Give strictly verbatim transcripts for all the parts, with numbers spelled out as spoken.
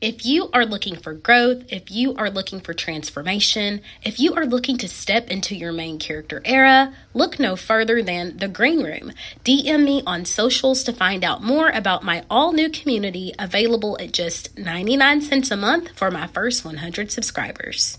If you are looking for growth, if you are looking for transformation, if you are looking to step into your main character era, look no further than The Green Room. D M me on socials to find out more about my all-new community available at just ninety-nine cents a month for my first one hundred subscribers.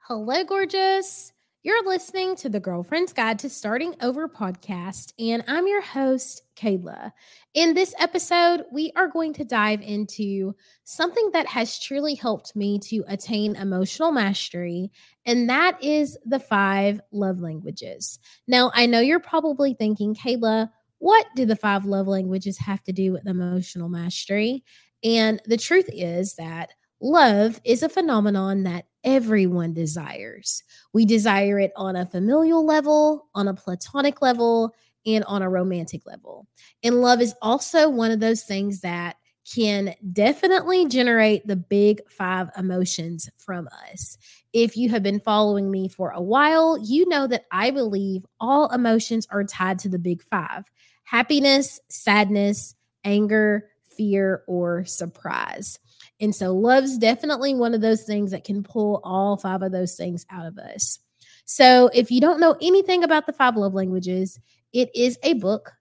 Hello, gorgeous. You're listening to the Girlfriend's Guide to Starting Over podcast, and I'm your host, Kayla. In this episode, we are going to dive into something that has truly helped me to attain emotional mastery, and that is the five love languages. Now, I know you're probably thinking, Kayla, what do the five love languages have to do with emotional mastery? And the truth is that love is a phenomenon that everyone desires. We desire it on a familial level, on a platonic level, and on a romantic level. And love is also one of those things that can definitely generate the big five emotions from us. If you have been following me for a while, you know that I believe all emotions are tied to the big five: happiness, sadness, anger, fear, or surprise. And so love's definitely one of those things that can pull all five of those things out of us. So if you don't know anything about the five love languages, it is a book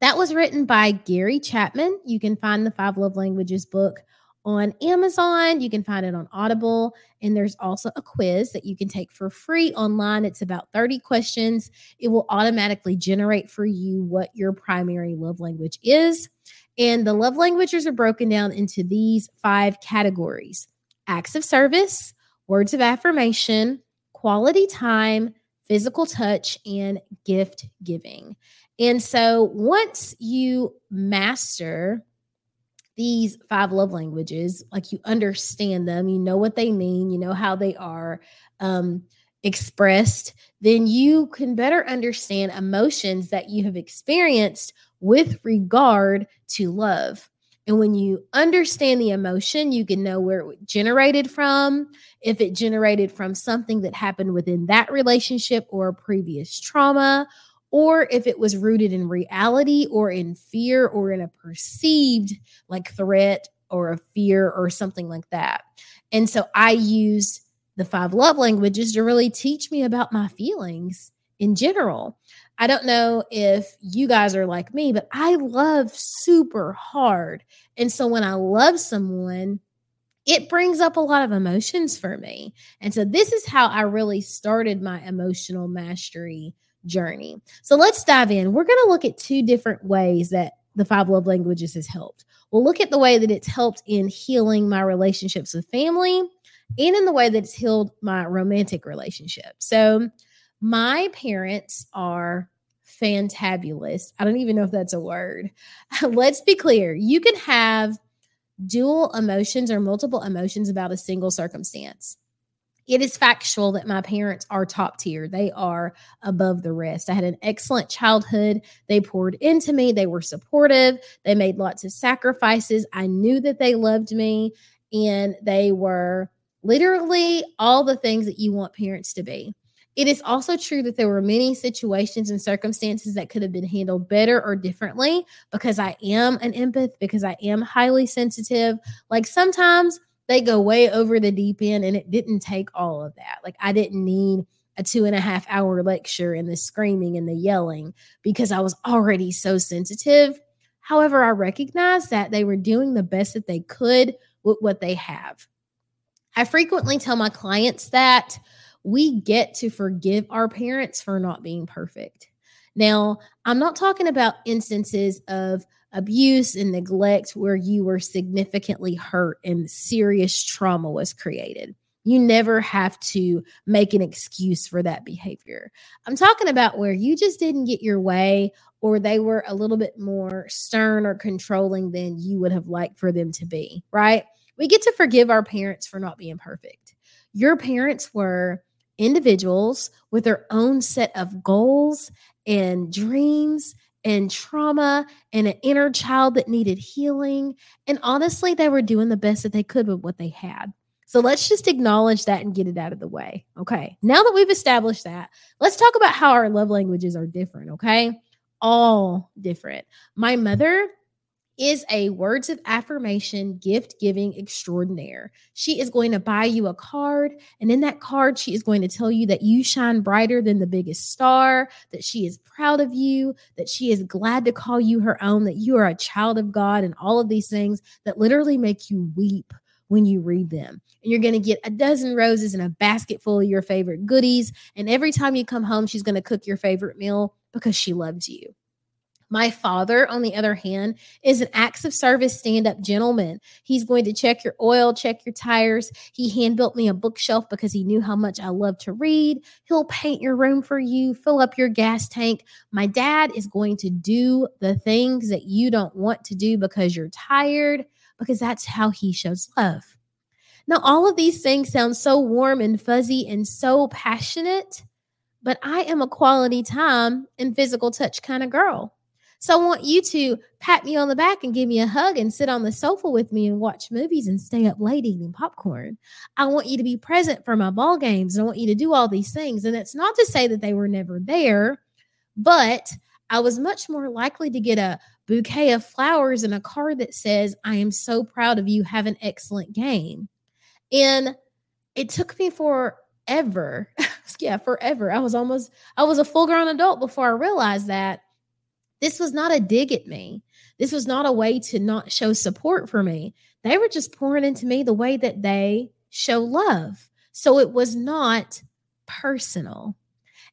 that was written by Gary Chapman. You can find the five love languages book on Amazon. You can find it on Audible. And there's also a quiz that you can take for free online. It's about thirty questions. It will automatically generate for you what your primary love language is. And the love languages are broken down into these five categories: acts of service, words of affirmation, quality time, physical touch, and gift giving. And so once you master these five love languages, like you understand them, you know what they mean, you know how they are um, expressed, then you can better understand emotions that you have experienced with regard to love. And when you understand the emotion, you can know where it generated from, if it generated from something that happened within that relationship or previous trauma, or if it was rooted in reality or in fear or in a perceived like threat or a fear or something like that. And so I used the five love languages to really teach me about my feelings in general. I don't know if you guys are like me, but I love super hard. And so when I love someone, it brings up a lot of emotions for me. And so this is how I really started my emotional mastery journey. So let's dive in. We're going to look at two different ways that the five love languages has helped. We'll look at the way that it's helped in healing my relationships with family and in the way that it's healed my romantic relationship. So my parents are fantabulous. I don't even know if that's a word. Let's be clear. You can have dual emotions or multiple emotions about a single circumstance. It is factual that my parents are top tier. They are above the rest. I had an excellent childhood. They poured into me. They were supportive. They made lots of sacrifices. I knew that they loved me, and they were literally all the things that you want parents to be. It is also true that there were many situations and circumstances that could have been handled better or differently, because I am an empath, because I am highly sensitive. Like sometimes they go way over the deep end, and it didn't take all of that. Like I didn't need a two and a half hour lecture and the screaming and the yelling because I was already so sensitive. However, I recognize that they were doing the best that they could with what they have. I frequently tell my clients that we get to forgive our parents for not being perfect. Now, I'm not talking about instances of abuse and neglect where you were significantly hurt and serious trauma was created. You never have to make an excuse for that behavior. I'm talking about where you just didn't get your way, or they were a little bit more stern or controlling than you would have liked for them to be, right? We get to forgive our parents for not being perfect. Your parents were individuals with their own set of goals and dreams and trauma and an inner child that needed healing. And honestly, they were doing the best that they could with what they had. So let's just acknowledge that and get it out of the way. Okay. Now that we've established that, let's talk about how our love languages are different. Okay. All different. My mother is a words of affirmation, gift giving extraordinaire. She is going to buy you a card. And in that card, she is going to tell you that you shine brighter than the biggest star, that she is proud of you, that she is glad to call you her own, that you are a child of God, and all of these things that literally make you weep when you read them. And you're going to get a dozen roses and a basket full of your favorite goodies. And every time you come home, she's going to cook your favorite meal because she loves you. My father, on the other hand, is an acts of service stand-up gentleman. He's going to check your oil, check your tires. He hand-built me a bookshelf because he knew how much I love to read. He'll paint your room for you, fill up your gas tank. My dad is going to do the things that you don't want to do because you're tired, because that's how he shows love. Now, all of these things sound so warm and fuzzy and so passionate, but I am a quality time and physical touch kind of girl. So I want you to pat me on the back and give me a hug and sit on the sofa with me and watch movies and stay up late eating popcorn. I want you to be present for my ball games. And I want you to do all these things. And that's not to say that they were never there, but I was much more likely to get a bouquet of flowers and a card that says, I am so proud of you. Have an excellent game. And it took me forever. yeah, forever. I was almost, I was a full-grown adult before I realized that. This was not a dig at me. This was not a way to not show support for me. They were just pouring into me the way that they show love. So it was not personal.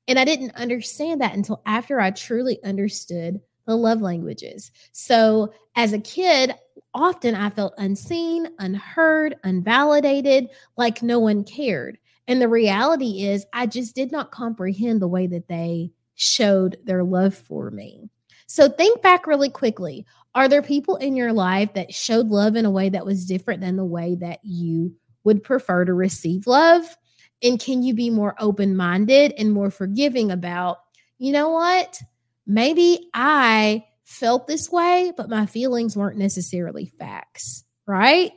And I didn't understand that until after I truly understood the love languages. So as a kid, often I felt unseen, unheard, unvalidated, like no one cared. And the reality is I just did not comprehend the way that they showed their love for me. So think back really quickly. Are there people in your life that showed love in a way that was different than the way that you would prefer to receive love? And can you be more open-minded and more forgiving about, you know what? Maybe I felt this way, but my feelings weren't necessarily facts, right?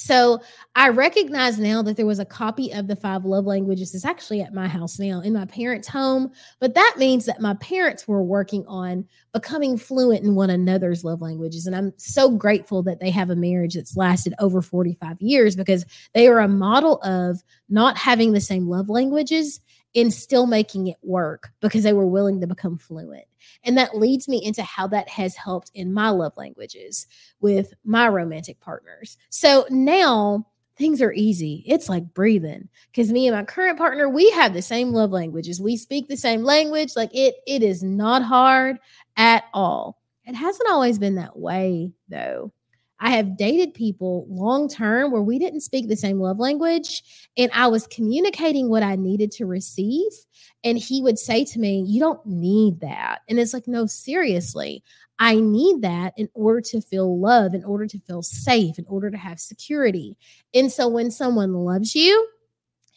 So I recognize now that there was a copy of The Five Love Languages. It's actually at my house now, in my parents' home. But that means that my parents were working on becoming fluent in one another's love languages. And I'm so grateful that they have a marriage that's lasted over forty-five years, because they are a model of not having the same love languages and still making it work because they were willing to become fluent. And that leads me into how that has helped in my love languages with my romantic partners. So now things are easy. It's like breathing, because me and my current partner, we have the same love languages. We speak the same language. Like it, it is not hard at all. It hasn't always been that way though. I have dated people long-term where we didn't speak the same love language, and I was communicating what I needed to receive. And he would say to me, you don't need that. And it's like, no, seriously, I need that in order to feel love, in order to feel safe, in order to have security. And so when someone loves you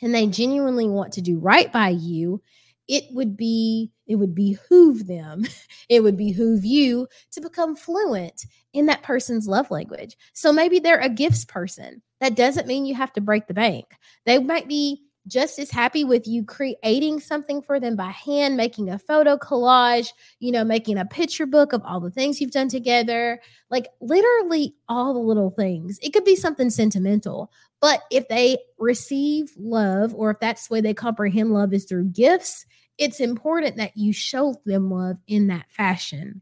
and they genuinely want to do right by you, it would be, it would behoove them, it would behoove you to become fluent in that person's love language. So maybe they're a gifts person. That doesn't mean you have to break the bank. They might be just as happy with you creating something for them by hand, making a photo collage, you know, making a picture book of all the things you've done together, like literally all the little things. It could be something sentimental, but if they receive love, or if that's the way they comprehend love is through gifts, it's important that you show them love in that fashion.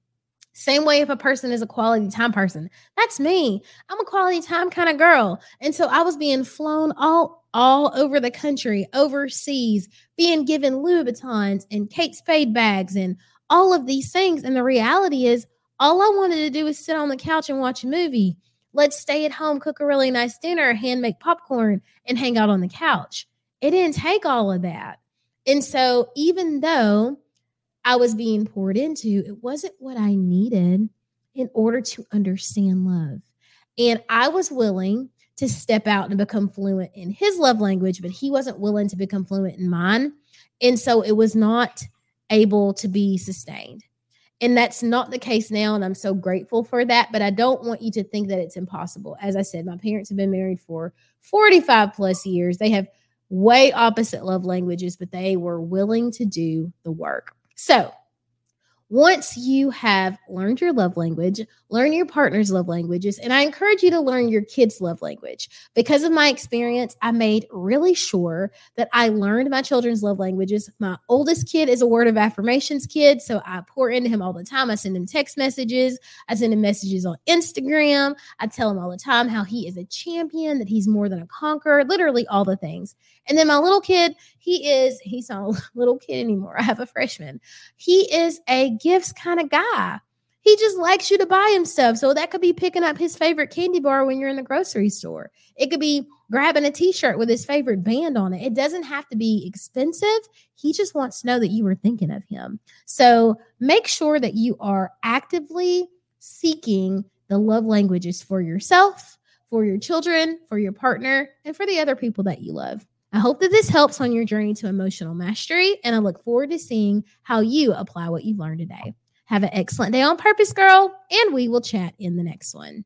Same way if a person is a quality time person. That's me. I'm a quality time kind of girl. And so I was being flown all all over the country, overseas, being given Louis Vuittons and Kate Spade bags and all of these things. And the reality is, all I wanted to do was sit on the couch and watch a movie. Let's stay at home, cook a really nice dinner, hand make popcorn, and hang out on the couch. It didn't take all of that. And so even though I was being poured into, it wasn't what I needed in order to understand love. And I was willing to step out and become fluent in his love language, but he wasn't willing to become fluent in mine. And so it was not able to be sustained. And that's not the case now. And I'm so grateful for that, but I don't want you to think that it's impossible. As I said, my parents have been married for forty-five plus years. They have way opposite love languages, but they were willing to do the work. So Once you have learned your love language, learn your partner's love languages, and I encourage you to learn your kids' love language. Because of my experience, I made really sure that I learned my children's love languages. My oldest kid is a word of affirmations kid, so I pour into him all the time. I send him text messages. I send him messages on Instagram. I tell him all the time how he is a champion, that he's more than a conqueror, literally all the things. And then my little kid, he is, he's not a little kid anymore. I have a freshman. He is a gifts kind of guy. He just likes you to buy him stuff. So that could be picking up his favorite candy bar when you're in the grocery store. It could be grabbing a t-shirt with his favorite band on it. It doesn't have to be expensive. He just wants to know that you were thinking of him. So make sure that you are actively seeking the love languages for yourself, for your children, for your partner, and for the other people that you love. I hope that this helps on your journey to emotional mastery, and I look forward to seeing how you apply what you've learned today. Have an excellent day on purpose, girl, and we will chat in the next one.